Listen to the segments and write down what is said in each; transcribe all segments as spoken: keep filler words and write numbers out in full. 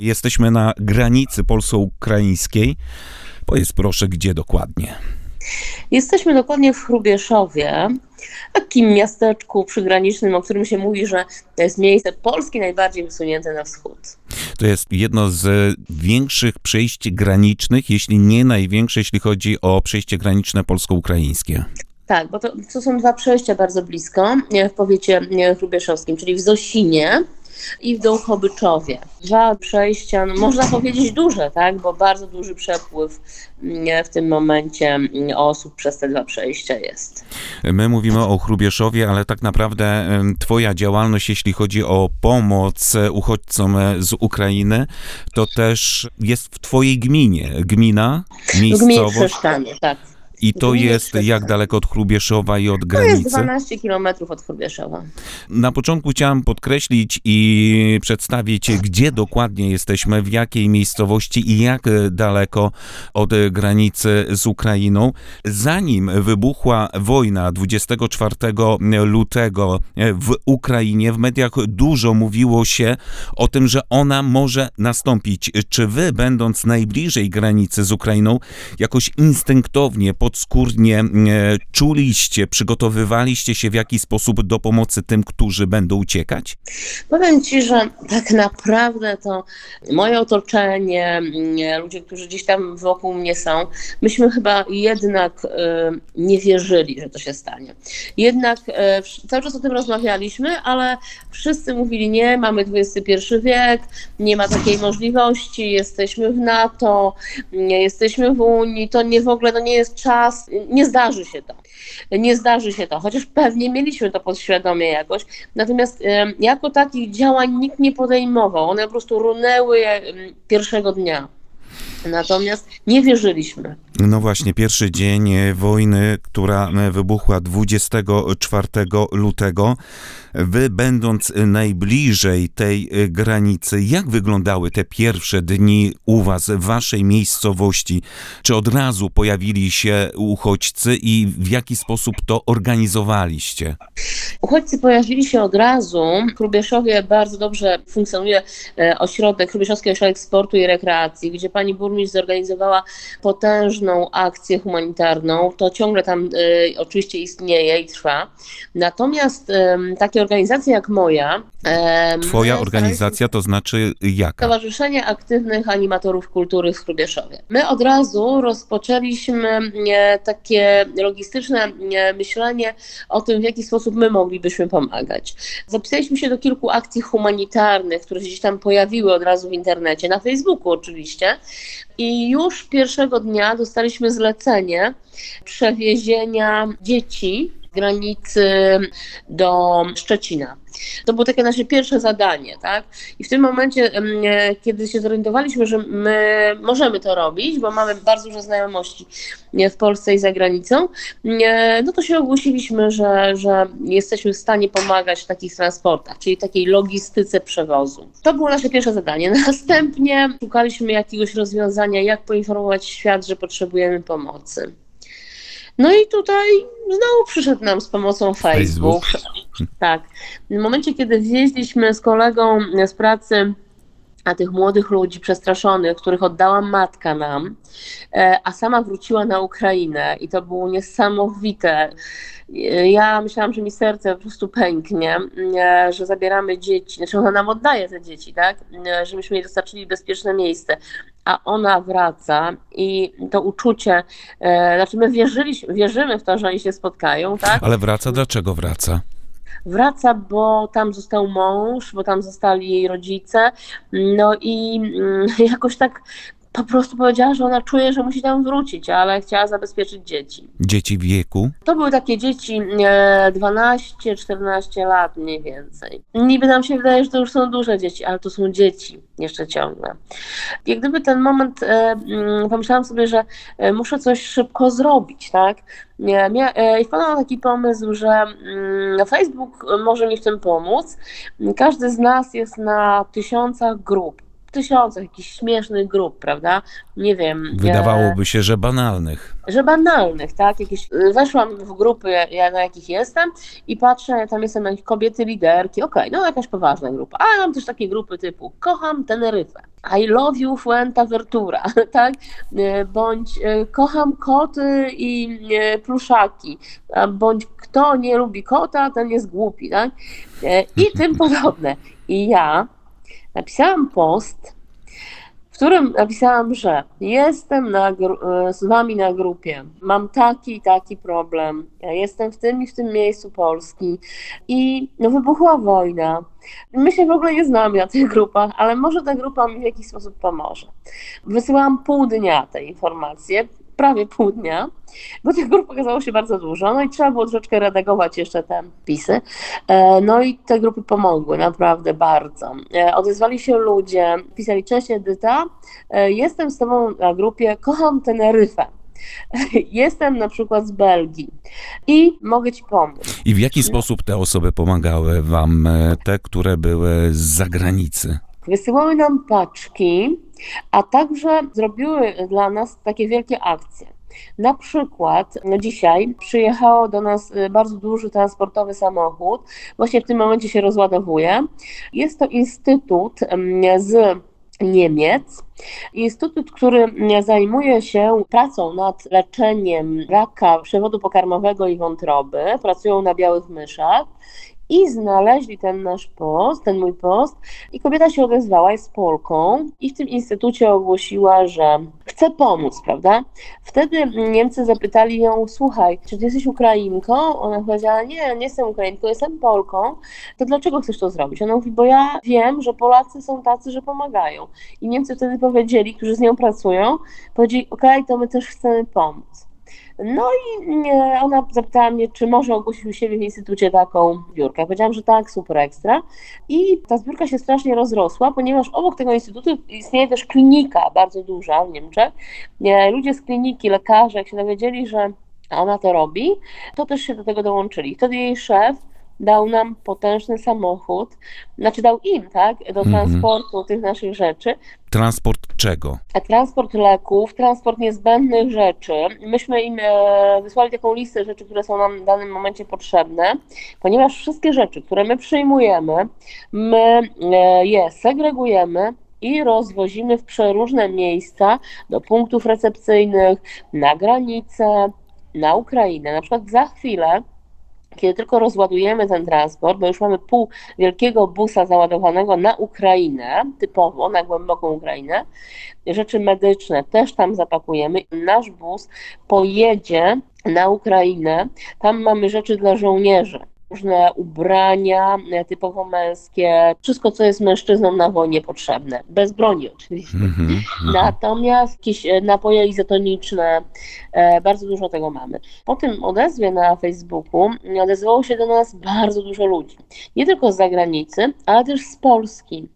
Jesteśmy na granicy polsko-ukraińskiej. Powiedz proszę, gdzie dokładnie? Jesteśmy dokładnie w Hrubieszowie, takim miasteczku przygranicznym, o którym się mówi, że to jest miejsce Polski najbardziej wysunięte na wschód. To jest jedno z większych przejść granicznych, jeśli nie największe, jeśli chodzi o przejście graniczne polsko-ukraińskie. Tak, bo to, to są dwa przejścia bardzo blisko w powiecie hrubieszowskim, czyli w Zosinie i w Dołhobyczowie. Dwa przejścia, no można powiedzieć duże, tak, bo bardzo duży przepływ w tym momencie osób przez te dwa przejścia jest. My mówimy o Hrubieszowie, ale tak naprawdę twoja działalność, jeśli chodzi o pomoc uchodźcom z Ukrainy, to też jest w twojej gminie. Gmina, miejscowość. Gmina Trzeszczany, tak. I to jest jak daleko od Hrubieszowa i od granicy? To jest dwanaście kilometrów od Hrubieszowa. Na początku chciałam podkreślić i przedstawić, gdzie dokładnie jesteśmy, w jakiej miejscowości i jak daleko od granicy z Ukrainą. Zanim wybuchła wojna dwudziestego czwartego lutego w Ukrainie, w mediach dużo mówiło się o tym, że ona może nastąpić. Czy wy, będąc najbliżej granicy z Ukrainą, jakoś instynktownie, podskórnie czuliście, przygotowywaliście się w jakiś sposób do pomocy tym, którzy będą uciekać? Powiem ci, że tak naprawdę to moje otoczenie, ludzie, którzy gdzieś tam wokół mnie są, myśmy chyba jednak nie wierzyli, że to się stanie. Jednak cały czas o tym rozmawialiśmy, ale wszyscy mówili nie, mamy dwudziesty pierwszy wiek, nie ma takiej możliwości, jesteśmy w NATO, nie jesteśmy w Unii, to nie w ogóle, to nie jest czas, nie zdarzy się to. Nie zdarzy się to, chociaż pewnie mieliśmy to podświadomie jakoś, natomiast jako takich działań nikt nie podejmował, one po prostu runęły pierwszego dnia. Natomiast nie wierzyliśmy. No właśnie, pierwszy dzień wojny, która wybuchła dwudziestego czwartego lutego. Wy, będąc najbliżej tej granicy, jak wyglądały te pierwsze dni u was, w waszej miejscowości? Czy od razu pojawili się uchodźcy i w jaki sposób to organizowaliście? Uchodźcy pojawili się od razu. W Hrubieszowie bardzo dobrze funkcjonuje ośrodek, Hrubieszowski Ośrodek Sportu i Rekreacji, gdzie pani burmistrz zorganizowała potężną akcję humanitarną. To ciągle tam y, oczywiście istnieje i trwa. Natomiast y, takie organizacje jak moja... Y, Twoja my, organizacja to znaczy jaka? Stowarzyszenie Aktywnych Animatorów Kultury w Hrubieszowie. My od razu rozpoczęliśmy y, takie logistyczne y, myślenie o tym, w jaki sposób my moglibyśmy pomagać. Zapisaliśmy się do kilku akcji humanitarnych, które gdzieś tam pojawiły od razu w internecie, na Facebooku oczywiście. I już pierwszego dnia dostaliśmy zlecenie przewiezienia dzieci z granicy do Szczecina. To było takie nasze pierwsze zadanie, tak? I w tym momencie, kiedy się zorientowaliśmy, że my możemy to robić, bo mamy bardzo dużo znajomości w Polsce i za granicą, no to się ogłosiliśmy, że, że jesteśmy w stanie pomagać w takich transportach, czyli takiej logistyce przewozu. To było nasze pierwsze zadanie. Następnie szukaliśmy jakiegoś rozwiązania, jak poinformować świat, że potrzebujemy pomocy. No i tutaj znowu przyszedł nam z pomocą Facebook. Facebook. Tak. W momencie, kiedy wjeździliśmy z kolegą z pracy, a tych młodych ludzi przestraszonych, których oddała matka nam, a sama wróciła na Ukrainę i to było niesamowite. Ja myślałam, że mi serce po prostu pęknie, że zabieramy dzieci, znaczy ona nam oddaje te dzieci, tak? Że myśmy jej dostarczyli bezpieczne miejsce, a ona wraca i to uczucie, znaczy my wierzyliśmy, wierzymy w to, że oni się spotkają, tak? Ale wraca, dlaczego wraca? Wraca, bo tam został mąż, bo tam zostali jej rodzice, no i jakoś tak po prostu powiedziała, że ona czuje, że musi tam wrócić, ale chciała zabezpieczyć dzieci. Dzieci w wieku? To były takie dzieci dwanaście czternaście lat mniej więcej. Niby nam się wydaje, że to już są duże dzieci, ale to są dzieci jeszcze ciągle. Jak gdyby ten moment, pomyślałam sobie, że muszę coś szybko zrobić, tak? I wpadłam na taki pomysł, że Facebook może mi w tym pomóc. Każdy z nas jest na tysiącach grup tysiącach jakichś śmiesznych grup, prawda? Nie wiem. Wydawałoby się, że banalnych. Że banalnych, tak? Jakieś, weszłam w grupy, ja, na jakich jestem i patrzę, tam jestem na jakieś kobiety liderki, okej, okay, no jakaś poważna grupa. A mam też takie grupy typu kocham Teneryfę, I love you Fuenta vertura, tak? Bądź kocham koty i pluszaki, bądź kto nie lubi kota, ten jest głupi, tak? I tym podobne. I ja napisałam post, w którym napisałam, że jestem na gru- z wami na grupie, mam taki i taki problem, ja jestem w tym i w tym miejscu Polski i no, wybuchła wojna. My się w ogóle nie znamy na tych grupach, ale może ta grupa mi w jakiś sposób pomoże. Wysyłałam pół dnia te informacje, prawie pół dnia, bo tych grup okazało się bardzo dużo, no i trzeba było troszeczkę redagować jeszcze te pisy. No i te grupy pomogły naprawdę bardzo. Odezwali się ludzie, pisali cześć Edyta, jestem z tobą na grupie, kocham Teneryfę. Jestem na przykład z Belgii i mogę ci pomóc. I w jaki sposób te osoby pomagały wam, te, które były z zagranicy? Wysyłały nam paczki, a także zrobiły dla nas takie wielkie akcje. Na przykład dzisiaj przyjechało do nas bardzo duży transportowy samochód, właśnie w tym momencie się rozładowuje. Jest to instytut z Niemiec, instytut, który zajmuje się pracą nad leczeniem raka przewodu pokarmowego i wątroby, pracują na białych myszach. I znaleźli ten nasz post, ten mój post i kobieta się odezwała, jest Polką i w tym instytucie ogłosiła, że chce pomóc, prawda? Wtedy Niemcy zapytali ją, słuchaj, czy ty jesteś Ukrainką? Ona powiedziała, nie, nie jestem Ukrainką, jestem Polką. To dlaczego chcesz to zrobić? Ona mówi, bo ja wiem, że Polacy są tacy, że pomagają. I Niemcy wtedy powiedzieli, którzy z nią pracują, powiedzieli, okej, to my też chcemy pomóc. No i ona zapytała mnie, czy może ogłosić u siebie w instytucie taką zbiórkę. Powiedziałam, że tak, super ekstra. I ta zbiórka się strasznie rozrosła, ponieważ obok tego instytutu istnieje też klinika bardzo duża w Niemczech. Ludzie z kliniki, lekarze, jak się dowiedzieli, że ona to robi, to też się do tego dołączyli. Wtedy jej szef dał nam potężny samochód, znaczy dał im, tak, do transportu mm-hmm. tych naszych rzeczy. Transport czego? Transport leków, transport niezbędnych rzeczy. Myśmy im wysłali taką listę rzeczy, które są nam w danym momencie potrzebne, ponieważ wszystkie rzeczy, które my przyjmujemy, my je segregujemy i rozwozimy w przeróżne miejsca, do punktów recepcyjnych, na granicę, na Ukrainę. Na przykład za chwilę, kiedy tylko rozładujemy ten transport, bo już mamy pół wielkiego busa załadowanego na Ukrainę, typowo na głęboką Ukrainę, rzeczy medyczne też tam zapakujemy. Nasz bus pojedzie na Ukrainę, tam mamy rzeczy dla żołnierzy. Różne ubrania typowo męskie, wszystko, co jest mężczyznom na wojnie potrzebne, bez broni oczywiście. Mm-hmm. Natomiast jakieś napoje izotoniczne, bardzo dużo tego mamy. Po tym odezwie na Facebooku odezwało się do nas bardzo dużo ludzi. Nie tylko z zagranicy, ale też z Polski.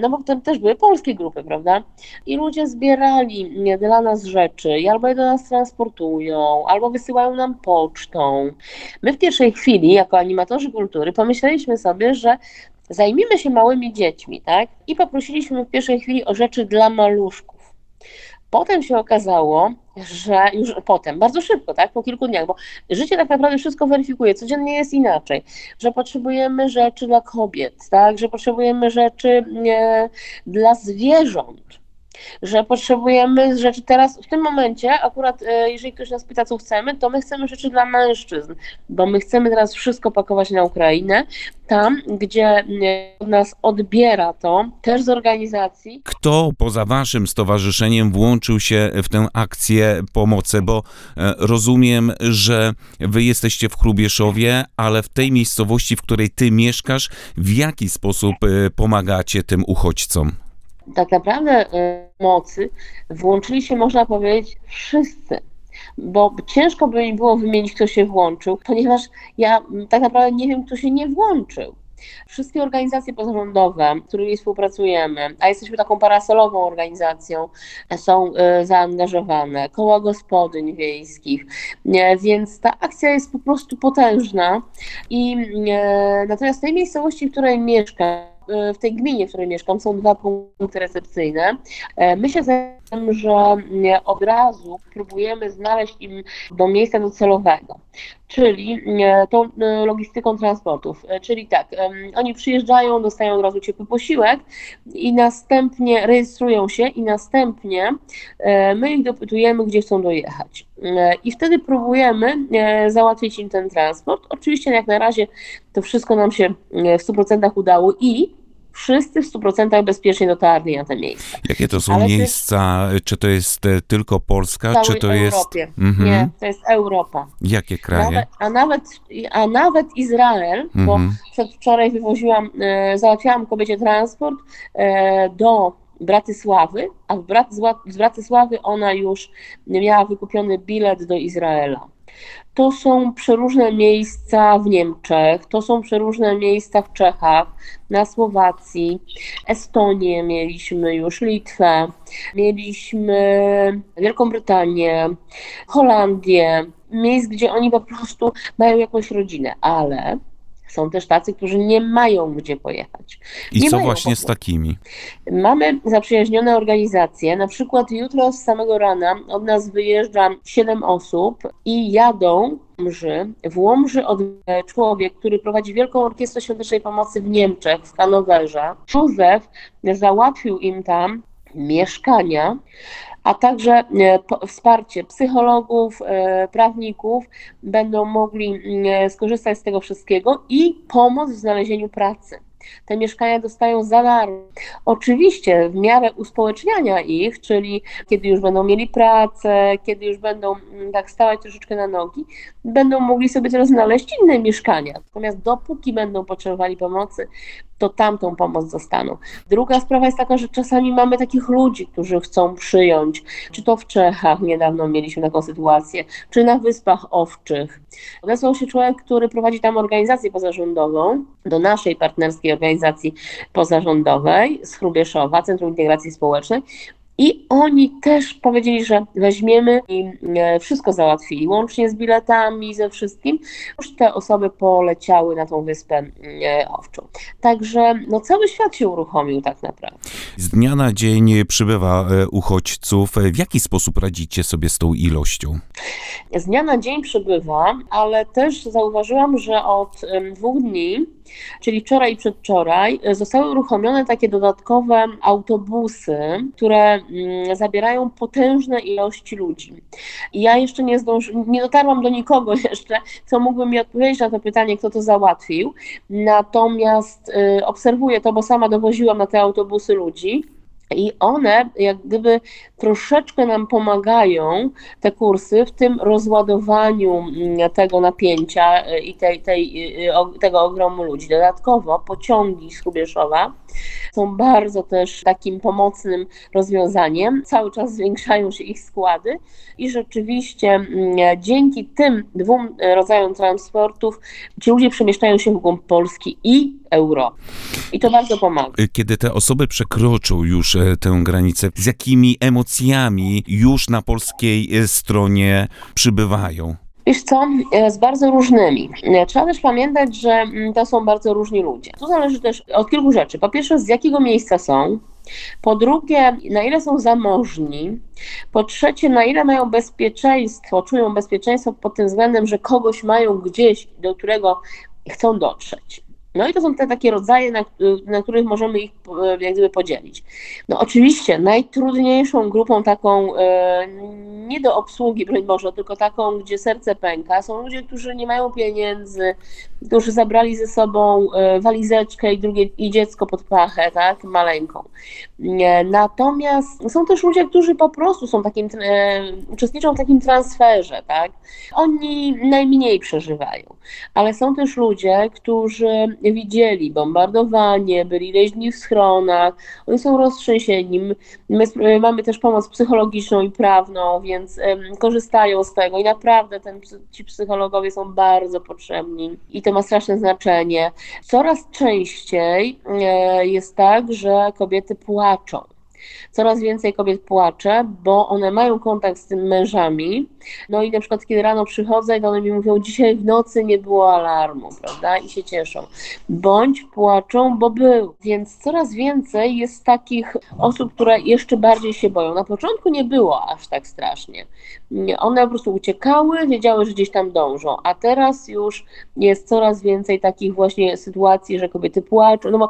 No bo tam też były polskie grupy, prawda? I ludzie zbierali dla nas rzeczy i albo je do nas transportują, albo wysyłają nam pocztą. My w pierwszej chwili, jako animatorzy kultury, pomyśleliśmy sobie, że zajmijmy się małymi dziećmi, tak? I poprosiliśmy w pierwszej chwili o rzeczy dla maluszków. Potem się okazało, że już potem, bardzo szybko, tak, po kilku dniach, bo życie tak naprawdę wszystko weryfikuje, codziennie jest inaczej, że potrzebujemy rzeczy dla kobiet, tak, że potrzebujemy rzeczy e, dla zwierząt, że potrzebujemy rzeczy teraz, w tym momencie, akurat e, jeżeli ktoś nas pyta, co chcemy, to my chcemy rzeczy dla mężczyzn, bo my chcemy teraz wszystko pakować na Ukrainę, tam, gdzie nas odbiera to, też z organizacji. Kto poza waszym stowarzyszeniem włączył się w tę akcję pomocy? Bo rozumiem, że wy jesteście w Hrubieszowie, ale w tej miejscowości, w której ty mieszkasz, w jaki sposób pomagacie tym uchodźcom? Tak naprawdę pomocy włączyli się, można powiedzieć, wszyscy. Bo ciężko by mi było wymienić, kto się włączył, ponieważ ja tak naprawdę nie wiem, kto się nie włączył. Wszystkie organizacje pozarządowe, z którymi współpracujemy, a jesteśmy taką parasolową organizacją, są zaangażowane, koła gospodyń wiejskich, więc ta akcja jest po prostu potężna. I natomiast w tej miejscowości, w której mieszkam, w tej gminie, w której mieszkam, są dwa punkty recepcyjne. My się zajmujemy, że od razu próbujemy znaleźć im do miejsca docelowego, czyli tą logistyką transportów, czyli tak, oni przyjeżdżają, dostają od razu ciepły posiłek i następnie rejestrują się i następnie my ich dopytujemy, gdzie chcą dojechać. I wtedy próbujemy załatwić im ten transport. Oczywiście jak na razie to wszystko nam się w stu procentach udało i wszyscy w stu procentach bezpiecznie dotarli na te miejsca. Jakie to są Ale miejsca? To jest... Czy to jest tylko Polska? W całej czy to Europie. Jest... Mhm. Nie, to jest Europa. Jakie kraje? Nawet, a, nawet, a nawet Izrael, mhm. bo przedwczoraj wywoziłam, e, załatwiałam kobiecie transport e, do Bratysławy, a Brat, z Bratysławy ona już miała wykupiony bilet do Izraela. To są przeróżne miejsca w Niemczech, to są przeróżne miejsca w Czechach, na Słowacji, Estonię mieliśmy już, Litwę, mieliśmy Wielką Brytanię, Holandię, miejsc, gdzie oni po prostu mają jakąś rodzinę, ale są też tacy, którzy nie mają gdzie pojechać. I nie co właśnie z takimi? Mamy zaprzyjaźnione organizacje. Na przykład jutro z samego rana od nas wyjeżdża siedem osób i jadą Łomży. W Łomży od człowiek, który prowadzi Wielką Orkiestrę Świątecznej Pomocy w Niemczech, w Kanowerze. Józef załatwił im tam mieszkania, a także wsparcie psychologów, prawników, będą mogli skorzystać z tego wszystkiego i pomoc w znalezieniu pracy. Te mieszkania dostają za darmo. Oczywiście w miarę uspołeczniania ich, czyli kiedy już będą mieli pracę, kiedy już będą tak stawać troszeczkę na nogi, będą mogli sobie teraz znaleźć inne mieszkania. Natomiast dopóki będą potrzebowali pomocy, to tamtą pomoc dostaną. Druga sprawa jest taka, że czasami mamy takich ludzi, którzy chcą przyjąć, czy to w Czechach, niedawno mieliśmy taką sytuację, czy na Wyspach Owczych. Odesłał się człowiek, który prowadzi tam organizację pozarządową, do naszej partnerskiej organizacji pozarządowej z Hrubieszowa, Centrum Integracji Społecznej, i oni też powiedzieli, że weźmiemy i wszystko załatwili, łącznie z biletami, ze wszystkim. Już te osoby poleciały na tą Wyspę Owczą. Także no, cały świat się uruchomił tak naprawdę. Z dnia na dzień przybywa uchodźców. W jaki sposób radzicie sobie z tą ilością? Z dnia na dzień przybywa, ale też zauważyłam, że od dwóch dni, czyli wczoraj i przedwczoraj, zostały uruchomione takie dodatkowe autobusy, które zabierają potężne ilości ludzi. I ja jeszcze nie zdążyłam, nie dotarłam do nikogo jeszcze, co mógłby mi odpowiedzieć na to pytanie, kto to załatwił. Natomiast y, obserwuję to, bo sama dowoziłam na te autobusy ludzi. I one jak gdyby troszeczkę nam pomagają, te kursy, w tym rozładowaniu tego napięcia i tej, tej, tego ogromu ludzi. Dodatkowo pociągi z Hrubieszowa są bardzo też takim pomocnym rozwiązaniem. Cały czas zwiększają się ich składy i rzeczywiście dzięki tym dwóm rodzajom transportów ci ludzie przemieszczają się w głąb Polski i Europy. I to bardzo pomaga. Kiedy te osoby przekroczą już tę granicę, z jakimi emocjami już na polskiej stronie przybywają? Wiesz co, z bardzo różnymi. Trzeba też pamiętać, że to są bardzo różni ludzie. To zależy też od kilku rzeczy. Po pierwsze, z jakiego miejsca są. Po drugie, na ile są zamożni. Po trzecie, na ile mają bezpieczeństwo, czują bezpieczeństwo pod tym względem, że kogoś mają gdzieś, do którego chcą dotrzeć. No i to są te takie rodzaje, na, na których możemy ich jak gdyby podzielić. No oczywiście najtrudniejszą grupą taką nie do obsługi, broń Boże, tylko taką, gdzie serce pęka, są ludzie, którzy nie mają pieniędzy, którzy zabrali ze sobą walizeczkę i, drugie, i dziecko pod pachę, tak, maleńką. Natomiast są też ludzie, którzy po prostu są takim, uczestniczą w takim transferze, tak. Oni najmniej przeżywają, ale są też ludzie, którzy widzieli bombardowanie, byli leźni w schronach, oni są roztrzęsieni. My mamy też pomoc psychologiczną i prawną, więc korzystają z tego i naprawdę ten, ci psychologowie są bardzo potrzebni i to ma straszne znaczenie. Coraz częściej jest tak, że kobiety płaczą. Coraz więcej kobiet płacze, bo one mają kontakt z tym mężami, no i na przykład kiedy rano przychodzę, to one mi mówią, dzisiaj w nocy nie było alarmu, prawda, i się cieszą. Bądź płaczą, bo był. Więc coraz więcej jest takich osób, które jeszcze bardziej się boją. Na początku nie było aż tak strasznie. One po prostu uciekały, wiedziały, że gdzieś tam dążą, a teraz już jest coraz więcej takich właśnie sytuacji, że kobiety płaczą, no bo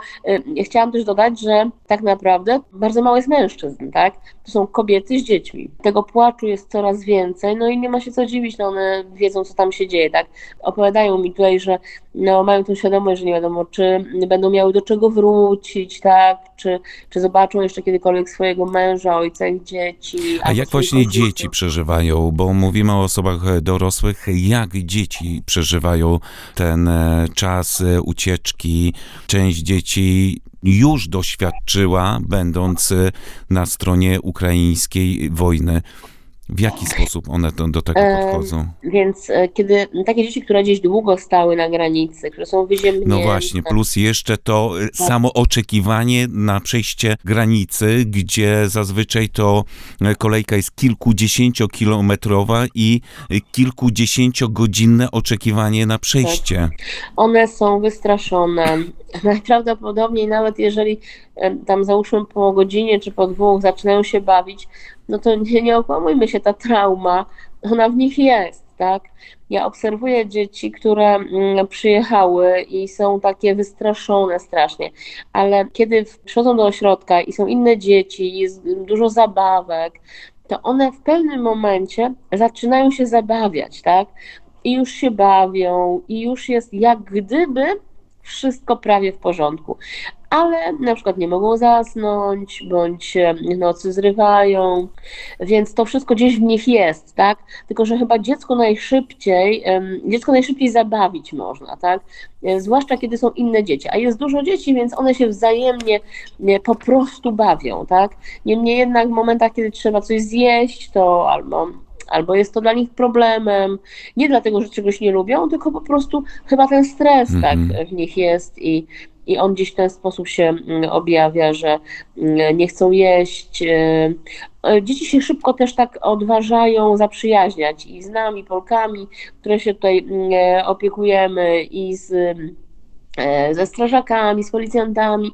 y, chciałam też dodać, że tak naprawdę bardzo mało jest mężczyzn, tak? To są kobiety z dziećmi. Tego płaczu jest coraz więcej, no i nie ma się co dziwić, no one wiedzą, co tam się dzieje, tak? Opowiadają mi tutaj, że no, mają tą świadomość, że nie wiadomo, czy będą miały do czego wrócić, tak? Czy, czy zobaczą jeszcze kiedykolwiek swojego męża, ojca ich dzieci. A jak właśnie kobiety. Dzieci przeżywają, bo mówimy o osobach dorosłych, jak dzieci przeżywają ten czas ucieczki? Część dzieci już doświadczyła, będąc na stronie ukraińskiej wojny. W jaki sposób one do, do tego podchodzą? E, więc e, kiedy takie dzieci, które gdzieś długo stały na granicy, które są wyziemnięte... No właśnie, plus jeszcze to tak. Samo oczekiwanie na przejście granicy, gdzie zazwyczaj to kolejka jest kilkudziesięciokilometrowa i kilkudziesięciogodzinne oczekiwanie na przejście. Tak. One są wystraszone. Najprawdopodobniej nawet jeżeli tam załóżmy po godzinie czy po dwóch zaczynają się bawić, no to nie, nie okłamujmy się, ta trauma, ona w nich jest, tak? Ja obserwuję dzieci, które przyjechały i są takie wystraszone strasznie, ale kiedy przychodzą do ośrodka i są inne dzieci, jest dużo zabawek, to one w pewnym momencie zaczynają się zabawiać, tak? I już się bawią, i już jest jak gdyby wszystko prawie w porządku. Ale na przykład nie mogą zasnąć, bądź nocy zrywają, więc to wszystko gdzieś w nich jest, tak? Tylko że chyba dziecko najszybciej, dziecko najszybciej zabawić można, tak? Zwłaszcza kiedy są inne dzieci, a jest dużo dzieci, więc one się wzajemnie po prostu bawią, tak? Niemniej jednak w momentach, kiedy trzeba coś zjeść, to albo... Albo jest to dla nich problemem, nie dlatego, że czegoś nie lubią, tylko po prostu chyba ten stres mm-hmm. tak w nich jest i, i on gdzieś w ten sposób się objawia, że nie chcą jeść. Dzieci się szybko też tak odważają zaprzyjaźniać i z nami, Polkami, które się tutaj opiekujemy, i z... ze strażakami, z policjantami,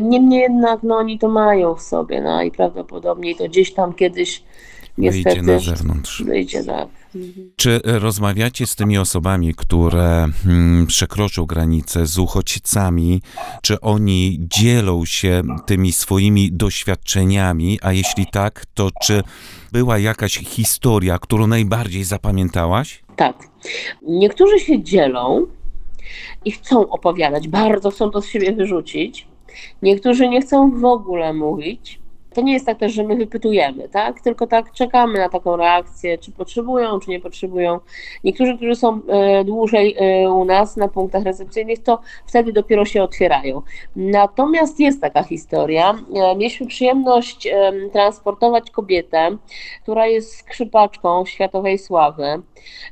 niemniej jednak no, oni to mają w sobie, no i prawdopodobnie to gdzieś tam kiedyś niestety wyjdzie na zewnątrz. Wyjdzie, tak. Mhm. Czy rozmawiacie z tymi osobami, które hmm, przekroczą granicę, z uchodźcami? Czy oni dzielą się tymi swoimi doświadczeniami? A jeśli tak, to czy była jakaś historia, którą najbardziej zapamiętałaś? Tak. Niektórzy się dzielą i chcą opowiadać, bardzo chcą to z siebie wyrzucić. Niektórzy nie chcą w ogóle mówić. To nie jest tak też, że my wypytujemy, tak? Tylko tak czekamy na taką reakcję, czy potrzebują, czy nie potrzebują. Niektórzy, którzy są dłużej u nas na punktach recepcyjnych, to wtedy dopiero się otwierają. Natomiast jest taka historia. Mieliśmy przyjemność transportować kobietę, która jest skrzypaczką światowej sławy.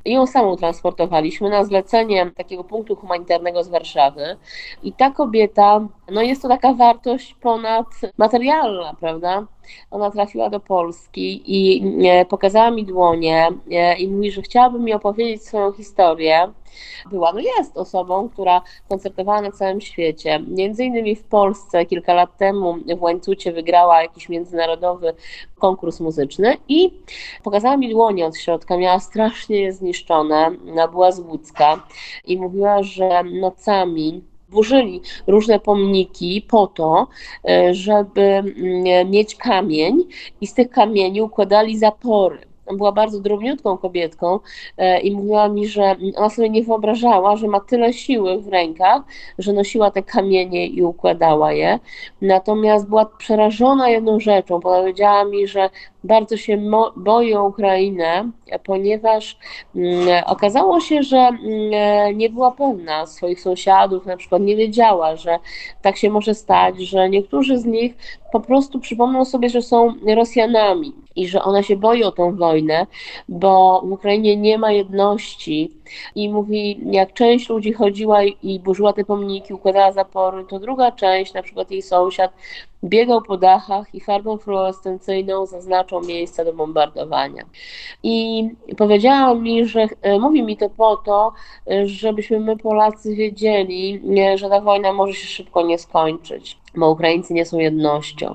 I ją samą transportowaliśmy na zlecenie takiego punktu humanitarnego z Warszawy. I ta kobieta, no jest to taka wartość ponad materialna, prawda? Ona trafiła do Polski i pokazała mi dłonie i mówi, że chciałaby mi opowiedzieć swoją historię. Była, no jest osobą, która koncertowała na całym świecie. Między innymi w Polsce kilka lat temu w Łańcucie wygrała jakiś międzynarodowy konkurs muzyczny i pokazała mi dłonie od środka, miała strasznie je zniszczone, była z Łódzka i mówiła, że nocami burzyli różne pomniki po to, żeby mieć kamień i z tych kamieni układali zapory. Była bardzo drobniutką kobietką i mówiła mi, że ona sobie nie wyobrażała, że ma tyle siły w rękach, że nosiła te kamienie i układała je. Natomiast była przerażona jedną rzeczą, bo powiedziała mi, że bardzo się mo- boję o Ukrainę, ponieważ mm, okazało się, że mm, nie była pewna swoich sąsiadów, na przykład nie wiedziała, że tak się może stać, że niektórzy z nich po prostu przypomną sobie, że są Rosjanami i że ona się boi o tą wojnę, bo w Ukrainie nie ma jedności i mówi, jak część ludzi chodziła i burzyła te pomniki, układała zapory, to druga część, na przykład jej sąsiad, biegał po dachach i farbą fluorescencyjną zaznaczał miejsca do bombardowania. I powiedziała mi, że mówi mi to po to, żebyśmy my Polacy wiedzieli, że ta wojna może się szybko nie skończyć, bo Ukraińcy nie są jednością.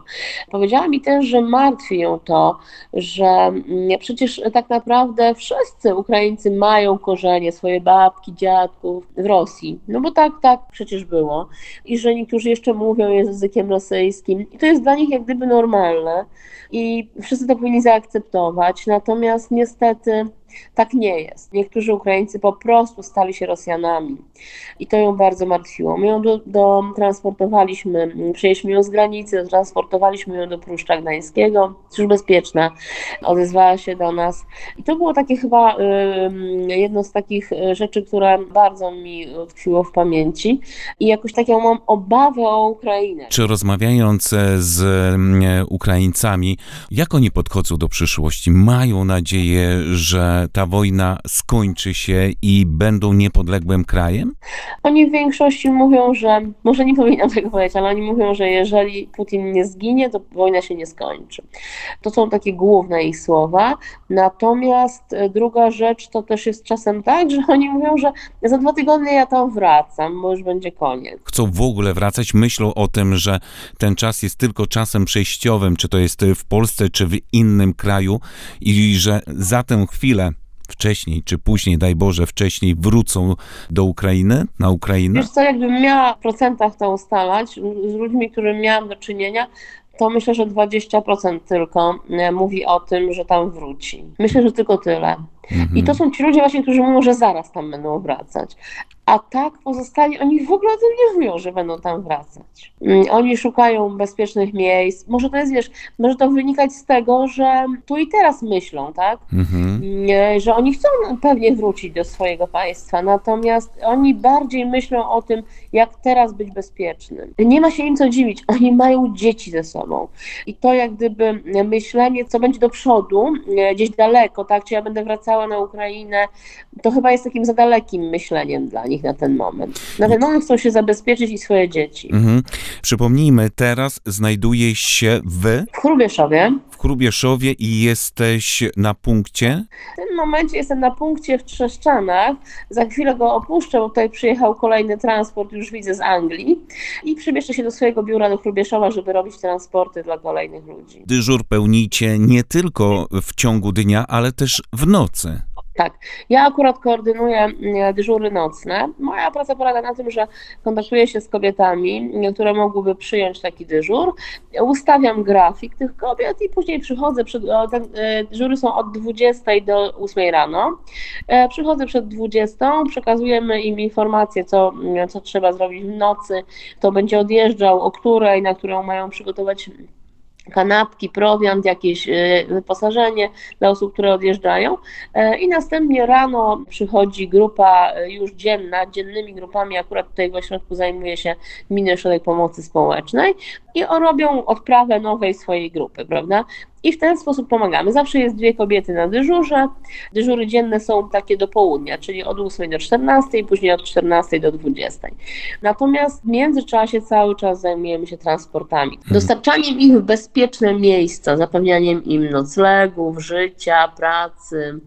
Powiedziała mi też, że martwi ją to, że przecież tak naprawdę wszyscy Ukraińcy mają korzenie, swoje babki, dziadków w Rosji. No bo tak, tak przecież było. I że niektórzy jeszcze mówią językiem rosyjskim. I to jest dla nich jak gdyby normalne. I wszyscy to powinni zaakceptować. Natomiast niestety tak nie jest. Niektórzy Ukraińcy po prostu stali się Rosjanami i to ją bardzo martwiło. My ją do, do, transportowaliśmy, przyjęliśmy ją z granicy, transportowaliśmy ją do Pruszcza Gdańskiego, już bezpieczna, odezwała się do nas. I to było takie chyba y, jedno z takich rzeczy, które bardzo mi tkwiło w pamięci i jakoś tak ja mam obawę o Ukrainę. Czy rozmawiając z Ukraińcami, jak oni podchodzą do przyszłości? Mają nadzieję, że ta wojna skończy się i będą niepodległym krajem? Oni w większości mówią, że, może nie powinnam tego powiedzieć, ale oni mówią, że jeżeli Putin nie zginie, to wojna się nie skończy. To są takie główne ich słowa. Natomiast druga rzecz, to też jest czasem tak, że oni mówią, że za dwa tygodnie ja tam wracam, bo już będzie koniec. Chcą w ogóle wracać, myślą o tym, że ten czas jest tylko czasem przejściowym, czy to jest w Polsce, czy w innym kraju i że za tę chwilę wcześniej czy później, daj Boże, wcześniej wrócą do Ukrainy, na Ukrainę? Wiesz co, jakbym miała w procentach to ustalać, z ludźmi, którym miałam do czynienia, to myślę, że dwadzieścia procent tylko mówi o tym, że tam wróci. Myślę, że tylko tyle. Mhm. I to są ci ludzie właśnie, którzy mówią, że zaraz tam będą wracać. A tak pozostali, oni w ogóle o tym nie mówią, że będą tam wracać. Oni szukają bezpiecznych miejsc. Może to jest, wiesz, może to wynikać z tego, że tu i teraz myślą, tak? Mhm. Że oni chcą pewnie wrócić do swojego państwa, natomiast oni bardziej myślą o tym, jak teraz być bezpiecznym. Nie ma się im co dziwić, oni mają dzieci ze sobą. I to jak gdyby myślenie, co będzie do przodu, gdzieś daleko, tak? Czy ja będę wracała na Ukrainę, to chyba jest takim za dalekim myśleniem dla nich na ten moment. Na ten moment chcą się zabezpieczyć i swoje dzieci. Mhm. Przypomnijmy, teraz znajduje się w... W Hrubieszowie. W Hrubieszowie i jesteś na punkcie? W tym momencie jestem na punkcie w Trzeszczanach. Za chwilę go opuszczę, bo tutaj przyjechał kolejny transport, już widzę, z Anglii. I przemieszczę się do swojego biura do Hrubieszowa, żeby robić transporty dla kolejnych ludzi. Dyżur pełnicie nie tylko w ciągu dnia, ale też w nocy. Tak, ja akurat koordynuję dyżury nocne. Moja praca polega na tym, że kontaktuję się z kobietami, które mogłyby przyjąć taki dyżur. Ustawiam grafik tych kobiet i później przychodzę, przed, dyżury są od dwudziestej do ósmej rano. Przychodzę przed dwudziestą, przekazujemy im informację, co, co trzeba zrobić w nocy, kto będzie odjeżdżał, o której, na którą mają przygotować kanapki, prowiant, jakieś wyposażenie dla osób, które odjeżdżają i następnie rano przychodzi grupa już dzienna, dziennymi grupami, akurat tutaj w ośrodku zajmuje się Gminny Ośrodek Pomocy Społecznej i robią odprawę nowej swojej grupy, prawda? I w ten sposób pomagamy. Zawsze jest dwie kobiety na dyżurze. Dyżury dzienne są takie do południa, czyli od ósmej do czternastej i później od czternastej do dwudziestej. Natomiast w międzyczasie cały czas zajmujemy się transportami. Dostarczaniem ich w bezpieczne miejsca, zapewnianiem im noclegów, życia, pracy,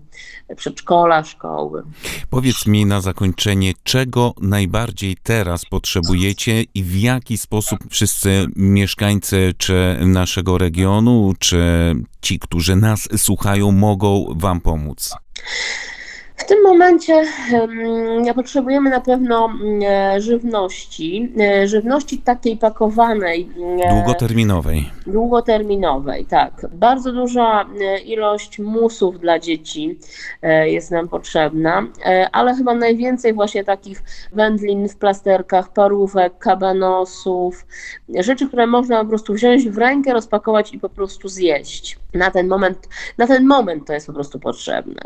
przedszkola, szkoły. Powiedz mi na zakończenie, czego najbardziej teraz potrzebujecie i w jaki sposób wszyscy mieszkańcy czy naszego regionu, czy ci, którzy nas słuchają, mogą wam pomóc? W tym momencie um, potrzebujemy na pewno e, żywności, e, żywności takiej pakowanej. E, długoterminowej. Długoterminowej, tak. Bardzo duża e, ilość musów dla dzieci e, jest nam potrzebna, e, ale chyba najwięcej właśnie takich wędlin w plasterkach, parówek, kabanosów, rzeczy, które można po prostu wziąć w rękę, rozpakować i po prostu zjeść. Na ten moment, na ten moment to jest po prostu potrzebne.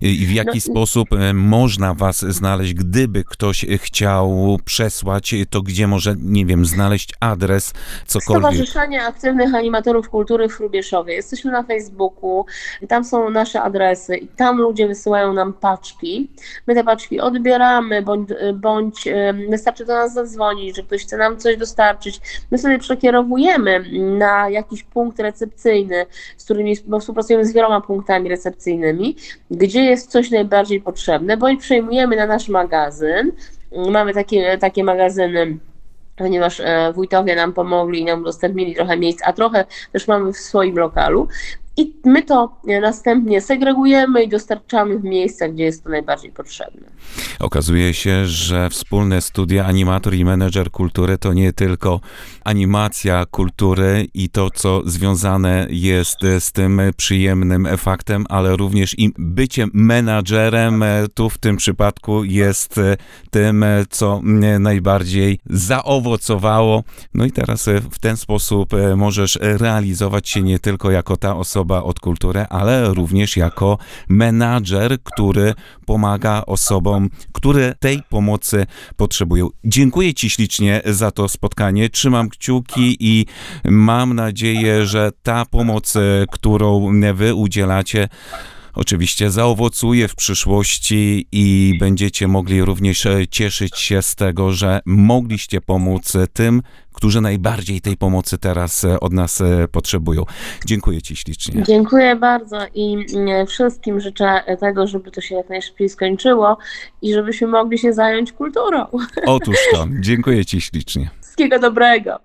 I w jaki no, sposób można was znaleźć, gdyby ktoś chciał przesłać, to gdzie może, nie wiem, znaleźć adres, cokolwiek? Stowarzyszenie Aktywnych Animatorów Kultury w Hrubieszowie. Jesteśmy na Facebooku, tam są nasze adresy i tam ludzie wysyłają nam paczki. My te paczki odbieramy, bądź, bądź wystarczy do nas zadzwonić, że ktoś chce nam coś dostarczyć. My sobie przekierowujemy na jakiś punkt recepcyjny, z którymi współpracujemy z wieloma punktami recepcyjnymi, gdzie jest coś najbardziej potrzebne, bądź przejmujemy na nasz magazyn. Mamy takie, takie magazyny, ponieważ wójtowie nam pomogli i nam udostępnili trochę miejsc, a trochę też mamy w swoim lokalu. I my to następnie segregujemy i dostarczamy w miejsca, gdzie jest to najbardziej potrzebne. Okazuje się, że wspólne studia animator i menedżer kultury to nie tylko animacja kultury i to, co związane jest z tym przyjemnym faktem, ale również i bycie menadżerem tu w tym przypadku jest tym, co najbardziej zaowocowało. No i teraz w ten sposób możesz realizować się nie tylko jako ta osoba od kultury, ale również jako menadżer, który pomaga osobom, które tej pomocy potrzebują. Dziękuję ci ślicznie za to spotkanie. Trzymam kciuki i mam nadzieję, że ta pomoc, którą wy udzielacie, oczywiście zaowocuje w przyszłości i będziecie mogli również cieszyć się z tego, że mogliście pomóc tym, którzy najbardziej tej pomocy teraz od nas potrzebują. Dziękuję ci ślicznie. Dziękuję bardzo i wszystkim życzę tego, żeby to się jak najszybciej skończyło i żebyśmy mogli się zająć kulturą. Otóż to. Dziękuję ci ślicznie. Wszystkiego dobrego.